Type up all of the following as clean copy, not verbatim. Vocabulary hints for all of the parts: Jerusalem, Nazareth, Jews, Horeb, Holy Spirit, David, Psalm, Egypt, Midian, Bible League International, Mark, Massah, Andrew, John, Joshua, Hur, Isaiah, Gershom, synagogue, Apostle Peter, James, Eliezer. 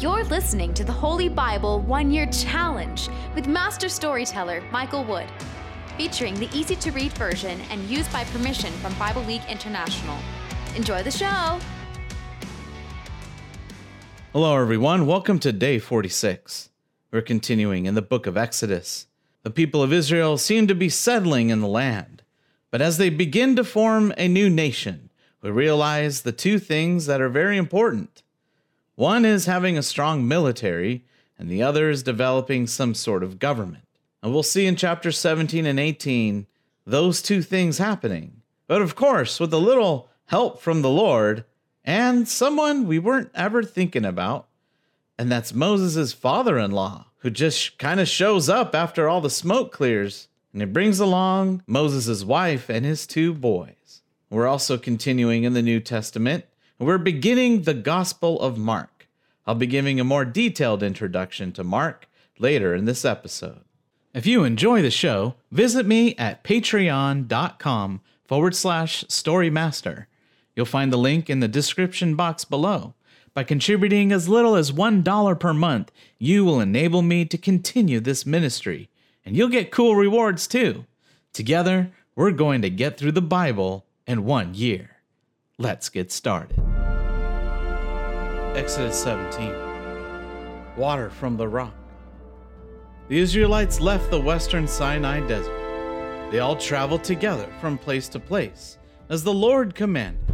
You're listening to the Holy Bible One-Year Challenge with Master Storyteller Michael Wood, featuring the easy-to-read version and used by permission from Bible League International. Enjoy the show! Hello everyone, welcome to Day 46. We're continuing in the book of Exodus. The people of Israel seem to be settling in the land, but as they begin to form a new nation, we realize the two things that are very important. One is having a strong military, and the other is developing some sort of government. And we'll see in chapters 17 and 18 those two things happening. But of course, with a little help from the Lord and someone we weren't ever thinking about, and that's Moses' father-in-law, who just kind of shows up after all the smoke clears, and he brings along Moses' wife and his two boys. We're also continuing in the New Testament, and we're beginning the Gospel of Mark. I'll be giving a more detailed introduction to Mark later in this episode. If you enjoy the show, visit me at patreon.com/storymaster. You'll find the link in the description box below. By contributing as little as $1 per month, you will enable me to continue this ministry, and you'll get cool rewards too. Together, we're going to get through the Bible in 1 year. Let's get started. Exodus 17. Water from the rock. The Israelites left the western Sinai desert. They all traveled together from place to place, as the Lord commanded.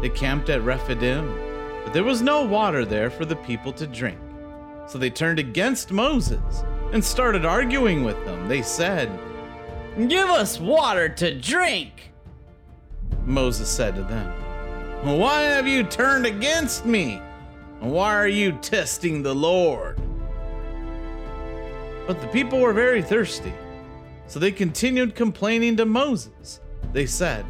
They camped at Rephidim, but there was no water there for the people to drink. So they turned against Moses and started arguing with them. They said, "Give us water to drink." Moses said to them, "Why have you turned against me? And why are you testing the Lord?" But the people were very thirsty, so they continued complaining to Moses. They said,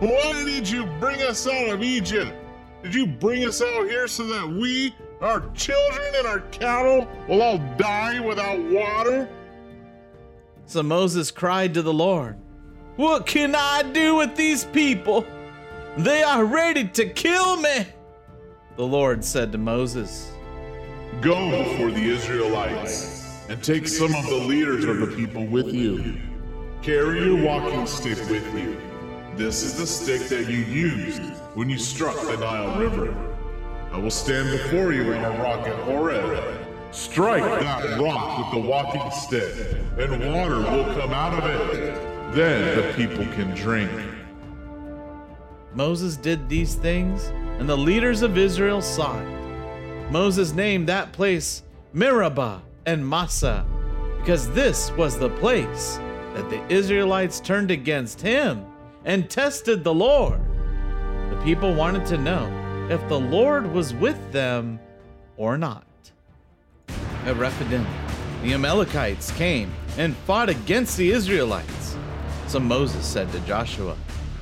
"Why did you bring us out of Egypt? Did you bring us out here so that we, our children, and our cattle will all die without water?" So Moses cried to the Lord, "What can I do with these people? They are ready to kill me." The Lord said to Moses, "Go before the Israelites and take some of the leaders of the people with you. Carry your walking stick with you. This is the stick that you used when you struck the Nile River. I will stand before you on a rock at Horeb. Strike that rock with the walking stick, and water will come out of it. Then the people can drink." Moses did these things, and the leaders of Israel saw it. Moses named that place Meribah and Massah, because this was the place that the Israelites turned against him and tested the Lord. The people wanted to know if the Lord was with them or not. At Rephidim, the Amalekites came and fought against the Israelites. So Moses said to Joshua,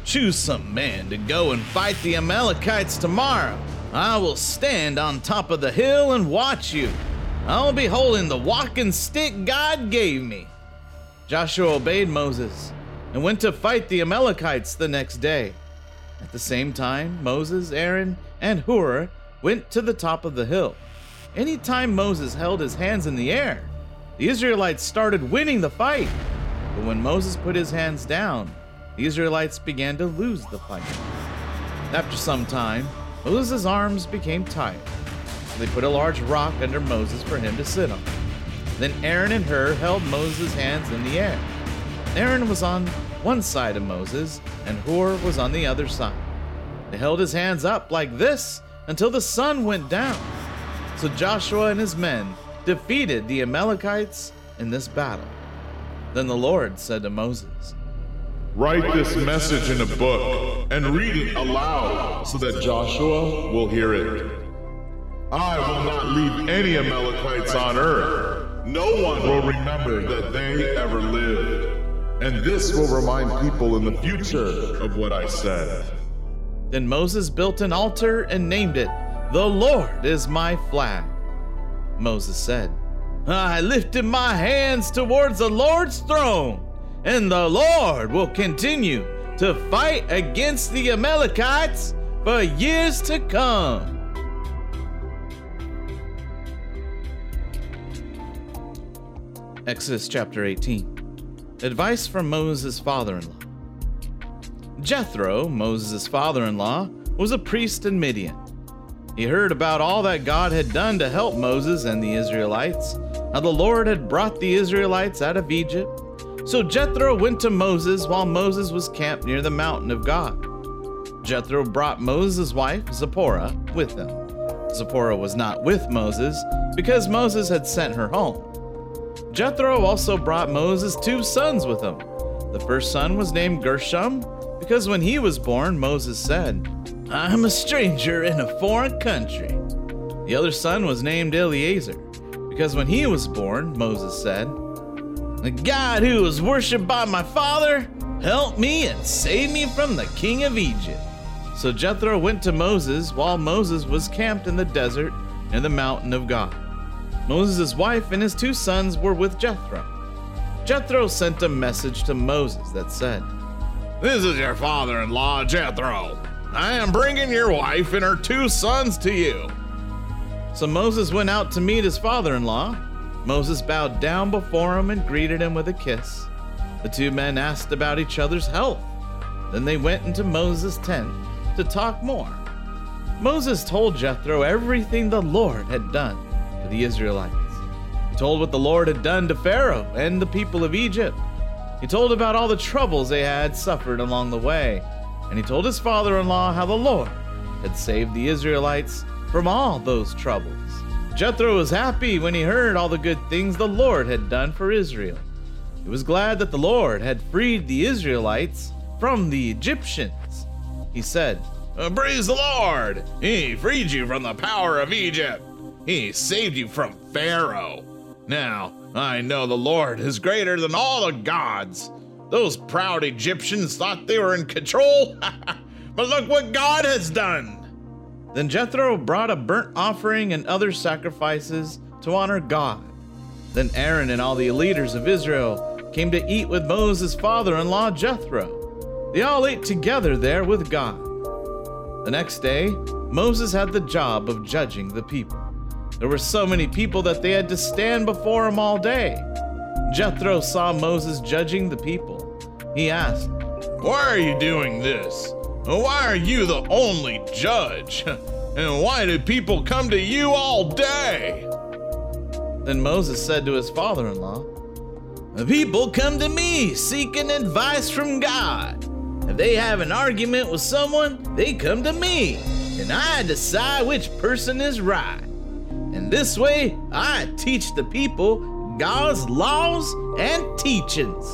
"Choose some man to go and fight the Amalekites tomorrow. I will stand on top of the hill and watch you. I will be holding the walking stick God gave me." Joshua obeyed Moses and went to fight the Amalekites the next day. At the same time, Moses, Aaron, and Hur went to the top of the hill. Any time Moses held his hands in the air, the Israelites started winning the fight. But when Moses put his hands down, the Israelites began to lose the fight. After some time, Moses' arms became tired, so they put a large rock under Moses for him to sit on. Then Aaron and Hur held Moses' hands in the air. Aaron was on one side of Moses, and Hur was on the other side. They held his hands up like this until the sun went down. So Joshua and his men defeated the Amalekites in this battle. Then the Lord said to Moses, "Write this message in a book and read it aloud so that Joshua will hear it. I will not leave any Amalekites on earth. No one will remember that they ever lived. And this will remind people in the future of what I said." Then Moses built an altar and named it, "The Lord is my flag." Moses said, "I lifted my hands towards the Lord's throne, and the Lord will continue to fight against the Amalekites for years to come." Exodus chapter 18. Advice from Moses' father-in-law. Jethro, Moses' father-in-law, was a priest in Midian. He heard about all that God had done to help Moses and the Israelites, how the Lord had brought the Israelites out of Egypt. So Jethro went to Moses while Moses was camped near the mountain of God. Jethro brought Moses' wife, Zipporah, with him. Zipporah was not with Moses because Moses had sent her home. Jethro also brought Moses' two sons with him. The first son was named Gershom because when he was born, Moses said, "I'm a stranger in a foreign country." The other son was named Eliezer because when he was born, Moses said, "The God who was worshipped by my father, help me and save me from the king of Egypt." So Jethro went to Moses while Moses was camped in the desert near the mountain of God. Moses' wife and his two sons were with Jethro. Jethro sent a message to Moses that said, "This is your father-in-law, Jethro. I am bringing your wife and her two sons to you." So Moses went out to meet his father-in-law. Moses bowed down before him and greeted him with a kiss. The two men asked about each other's health. Then they went into Moses' tent to talk more. Moses told Jethro everything the Lord had done to the Israelites. He told what the Lord had done to Pharaoh and the people of Egypt. He told about all the troubles they had suffered along the way. And he told his father-in-law how the Lord had saved the Israelites from all those troubles. Jethro was happy when he heard all the good things the Lord had done for Israel. He was glad that the Lord had freed the Israelites from the Egyptians. He said, "Praise the Lord! He freed you from the power of Egypt. He saved you from Pharaoh. Now, I know the Lord is greater than all the gods. Those proud Egyptians thought they were in control, but look what God has done." Then Jethro brought a burnt offering and other sacrifices to honor God. Then Aaron and all the leaders of Israel came to eat with Moses' father-in-law Jethro. They all ate together there with God. The next day, Moses had the job of judging the people. There were so many people that they had to stand before him all day. Jethro saw Moses judging the people. He asked, "Why are you doing this? Why are you the only judge? And why do people come to you all day?" Then Moses said to his father-in-law, "The people come to me seeking advice from God. If they have an argument with someone, they come to me, and I decide which person is right. And this way, I teach the people God's laws and teachings."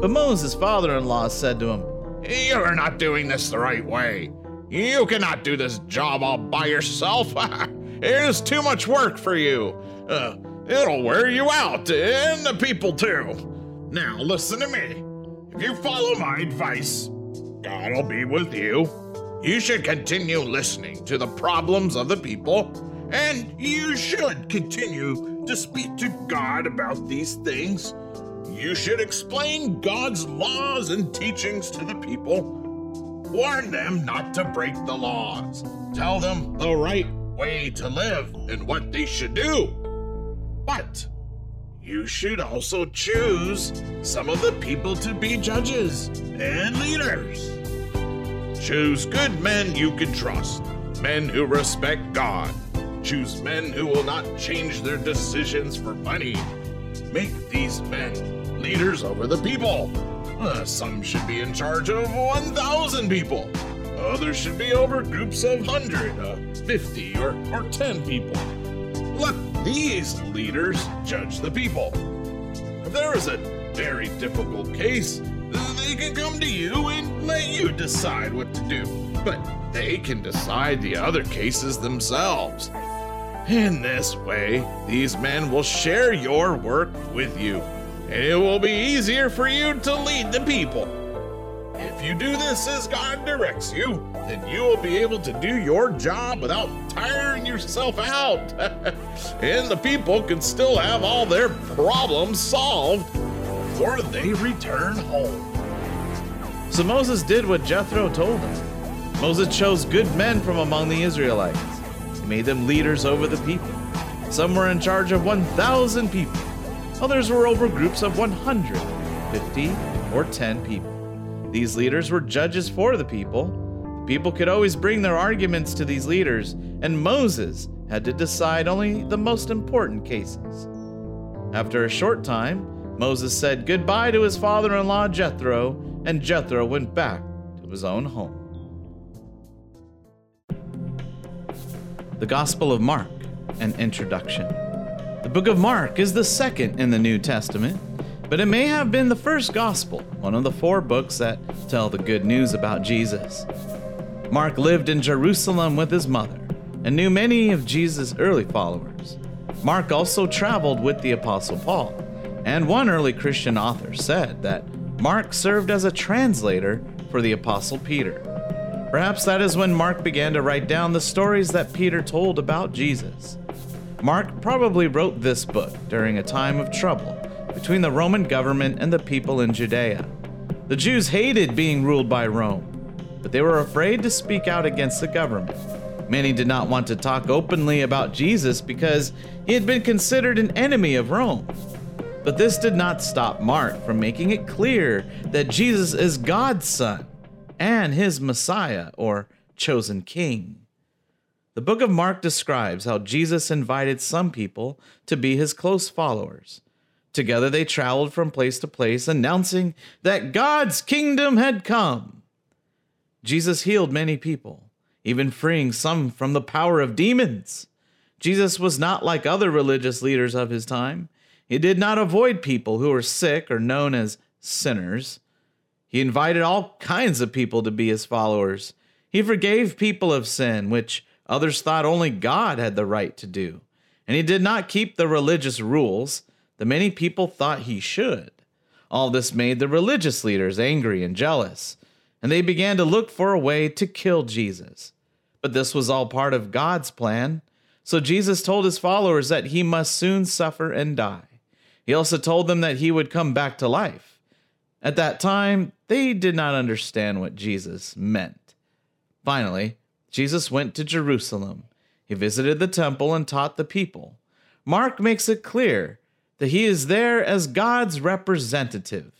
But Moses' father-in-law said to him, "You are not doing this the right way. You cannot do this job all by yourself. It is too much work for you. It'll wear you out, and the people too. Now listen to me. If you follow my advice, God will be with you. You should continue listening to the problems of the people, and you should continue to speak to God about these things. You should explain God's laws and teachings to the people. Warn them not to break the laws. Tell them the right way to live and what they should do. But you should also choose some of the people to be judges and leaders. Choose good men you can trust, men who respect God. Choose men who will not change their decisions for money. Make these men leaders over the people. Some should be in charge of 1,000 people. Others should be over groups of 100, 50, or 10 people. Let these leaders judge the people. If there is a very difficult case, they can come to you and let you decide what to do, but they can decide the other cases themselves. In this way, these men will share your work with you, and it will be easier for you to lead the people. If you do this as God directs you, then you will be able to do your job without tiring yourself out. And the people can still have all their problems solved before they return home." So Moses did what Jethro told him. Moses chose good men from among the Israelites. He made them leaders over the people. Some were in charge of 1,000 people. Others were over groups of 100, 50, or 10 people. These leaders were judges for the people. The people could always bring their arguments to these leaders, and Moses had to decide only the most important cases. After a short time, Moses said goodbye to his father-in-law Jethro, and Jethro went back to his own home. The Gospel of Mark, an introduction. The book of Mark is the second in the New Testament, but it may have been the first gospel, one of the four books that tell the good news about Jesus. Mark lived in Jerusalem with his mother and knew many of Jesus' early followers. Mark also traveled with the Apostle Paul, and one early Christian author said that Mark served as a translator for the Apostle Peter. Perhaps that is when Mark began to write down the stories that Peter told about Jesus. Mark probably wrote this book during a time of trouble between the Roman government and the people in Judea. The Jews hated being ruled by Rome, but they were afraid to speak out against the government. Many did not want to talk openly about Jesus because he had been considered an enemy of Rome. But this did not stop Mark from making it clear that Jesus is God's son and his Messiah, or chosen king. The book of Mark describes how Jesus invited some people to be his close followers. Together they traveled from place to place, announcing that God's kingdom had come. Jesus healed many people, even freeing some from the power of demons. Jesus was not like other religious leaders of his time. He did not avoid people who were sick or known as sinners. He invited all kinds of people to be his followers. He forgave people of sin, which others thought only God had the right to do, and he did not keep the religious rules that many people thought he should. All this made the religious leaders angry and jealous, and they began to look for a way to kill Jesus. But this was all part of God's plan, so Jesus told his followers that he must soon suffer and die. He also told them that he would come back to life. At that time, they did not understand what Jesus meant. Finally, Jesus went to Jerusalem. He visited the temple and taught the people. Mark makes it clear that he is there as God's representative.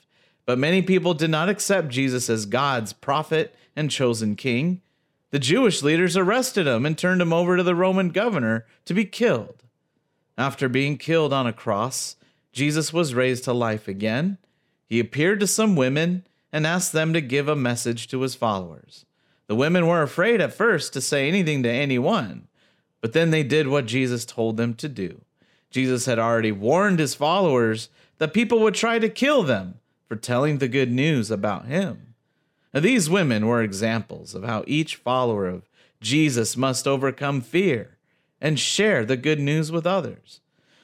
But many people did not accept Jesus as God's prophet and chosen king. The Jewish leaders arrested him and turned him over to the Roman governor to be killed. After being killed on a cross, Jesus was raised to life again. He appeared to some women and asked them to give a message to his followers. The women were afraid at first to say anything to anyone, but then they did what Jesus told them to do. Jesus had already warned his followers that people would try to kill them for telling the good news about him. Now, these women were examples of how each follower of Jesus must overcome fear and share the good news with others.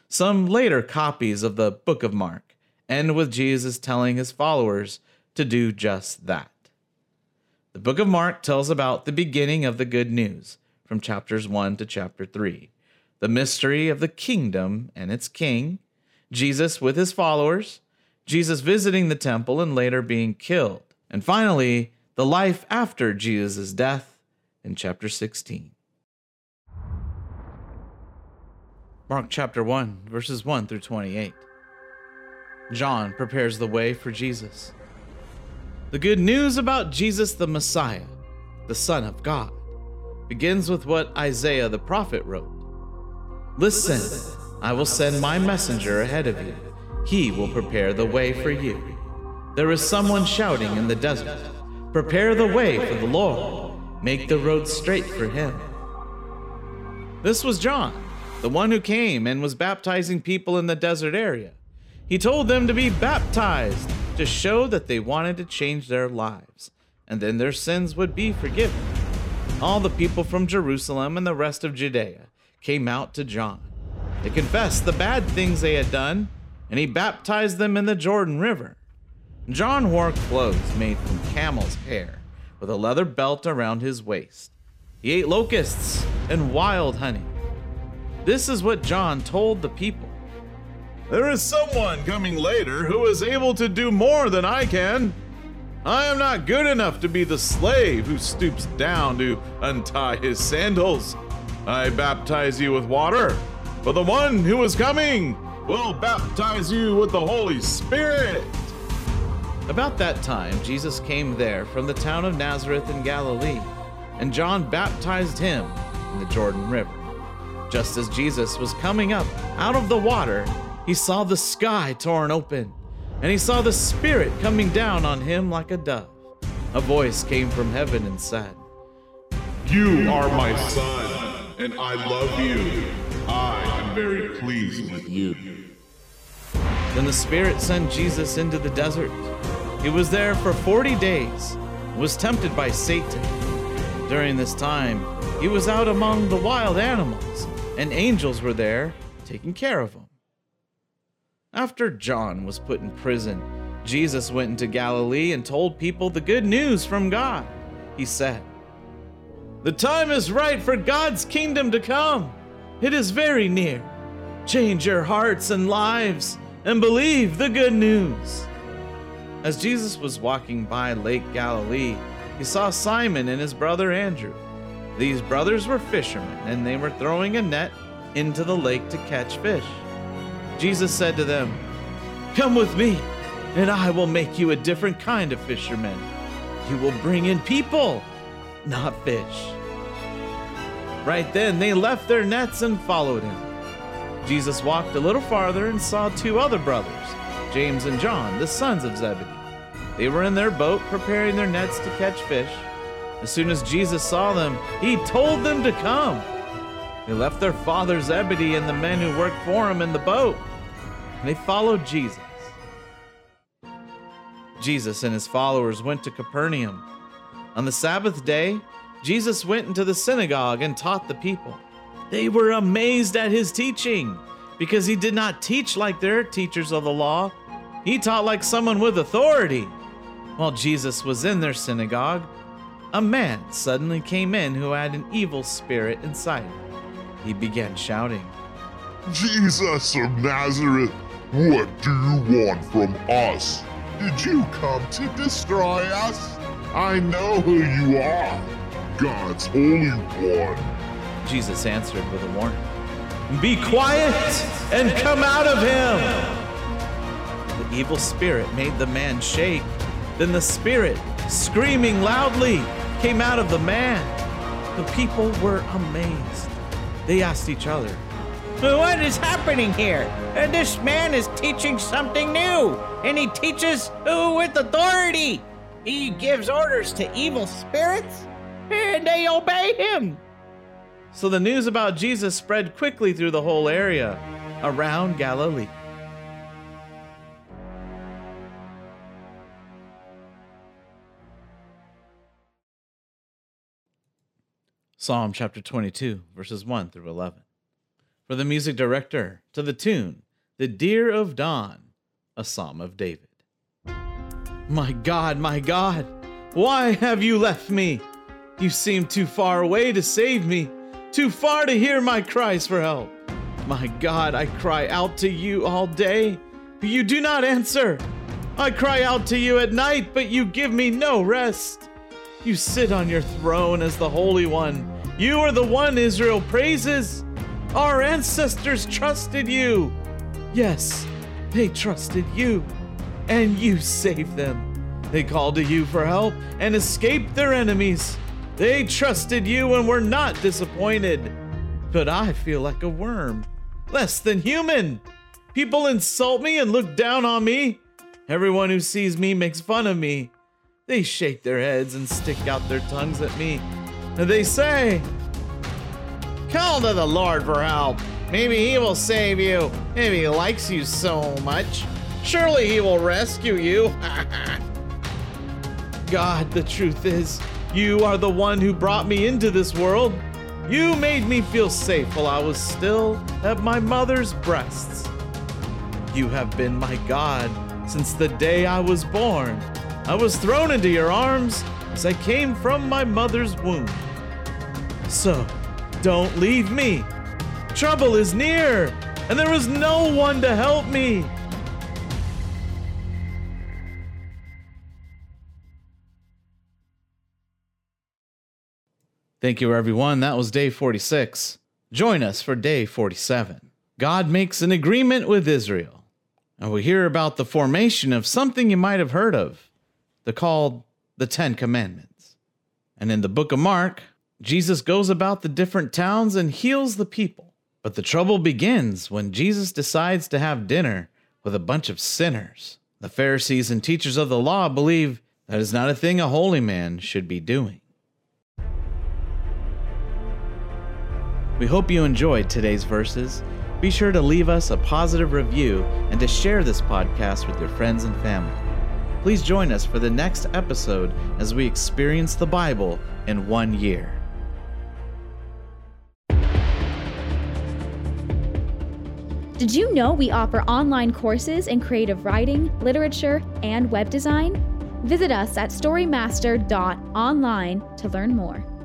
Some later copies of the book of Mark end with Jesus telling his followers to do just that. The book of Mark tells about the beginning of the good news from chapters 1 to chapter 3, the mystery of the kingdom and its king, Jesus with his followers, Jesus visiting the temple and later being killed, and finally, the life after Jesus' death in chapter 16. Mark chapter 1, verses 1 through 28. John prepares the way for Jesus. The good news about Jesus the Messiah, the Son of God, begins with what Isaiah the prophet wrote. Listen, I will send my messenger ahead of you. He will prepare the way for you. There is someone shouting in the desert, prepare the way for the Lord. Make the road straight for him. This was John, the one who came and was baptizing people in the desert area. He told them to be baptized to show that they wanted to change their lives, and then their sins would be forgiven. All the people from Jerusalem and the rest of Judea came out to John. They confessed the bad things they had done, and he baptized them in the Jordan River. John wore clothes made from camel's hair, with a leather belt around his waist. He ate locusts and wild honey. This is what John told the people. There is someone coming later who is able to do more than I can. I am not good enough to be the slave who stoops down to untie his sandals. I baptize you with water, but the one who is coming will baptize you with the Holy Spirit." About that time, Jesus came there from the town of Nazareth in Galilee, and John baptized him in the Jordan River. Just as Jesus was coming up out of the water, he saw the sky torn open, and he saw the Spirit coming down on him like a dove. A voice came from heaven and said, "You are my Son, and I love you. I am very pleased with you." Then the Spirit sent Jesus into the desert. He was there for 40 days, was tempted by Satan. During this time, he was out among the wild animals, and angels were there taking care of him. After John was put in prison, Jesus went into Galilee and told people the good news from God. He said, "The time is right for God's kingdom to come. It is very near. Change your hearts and lives and believe the good news." As Jesus was walking by Lake Galilee, he saw Simon and his brother Andrew. These brothers were fishermen, and they were throwing a net into the lake to catch fish. Jesus said to them, "Come with me, and I will make you a different kind of fisherman. You will bring in people, not fish." Right then they left their nets and followed him. Jesus walked a little farther and saw two other brothers, James and John, the sons of Zebedee. They were in their boat preparing their nets to catch fish. As soon as Jesus saw them, he told them to come. They left their father Zebedee and the men who worked for him in the boat, and they followed Jesus. Jesus and his followers went to Capernaum. On the Sabbath day, Jesus went into the synagogue and taught the people. They were amazed at his teaching, because he did not teach like their teachers of the law. He taught like someone with authority. While Jesus was in their synagogue, a man suddenly came in who had an evil spirit inside him. He began shouting, "Jesus of Nazareth, what do you want from us? Did you come to destroy us? I know who you are, God's Holy One." Jesus answered with a warning, "Be quiet and come out of him." The evil spirit made the man shake. Then the spirit, screaming loudly, came out of the man. The people were amazed. They asked each other, "What is happening here? This man is teaching something new, and he teaches with authority. He gives orders to evil spirits, and they obey him." So the news about Jesus spread quickly through the whole area around Galilee. Psalm chapter 22, verses 1 through 11. For the music director, to the tune, "The Deer of Dawn," a psalm of David. My God, why have you left me? You seem too far away to save me, too far to hear my cries for help. My God, I cry out to you all day, but you do not answer. I cry out to you at night, but you give me no rest. You sit on your throne as the Holy One. You are the one Israel praises. Our ancestors trusted you. Yes, they trusted you, and you saved them. They called to you for help and escaped their enemies. They trusted you and were not disappointed. But I feel like a worm, less than human. People insult me and look down on me. Everyone who sees me makes fun of me. They shake their heads and stick out their tongues at me. And they say, "Call to the Lord for help. Maybe he will save you. Maybe he likes you so much. Surely he will rescue you." God, the truth is, you are the one who brought me into this world. You made me feel safe while I was still at my mother's breasts. You have been my God since the day I was born. I was thrown into your arms as I came from my mother's womb. So, don't leave me. Trouble is near, and there is no one to help me. Thank you, everyone. That was day 46. Join us for day 47. God makes an agreement with Israel, and we hear about the formation of something you might have heard of, called the Ten Commandments. And in the book of Mark, Jesus goes about the different towns and heals the people. But the trouble begins when Jesus decides to have dinner with a bunch of sinners. The Pharisees and teachers of the law believe that is not a thing a holy man should be doing. We hope you enjoyed today's verses. Be sure to leave us a positive review and to share this podcast with your friends and family. Please join us for the next episode as we experience the Bible in 1 year. Did you know we offer online courses in creative writing, literature, and web design? Visit us at storymaster.online to learn more.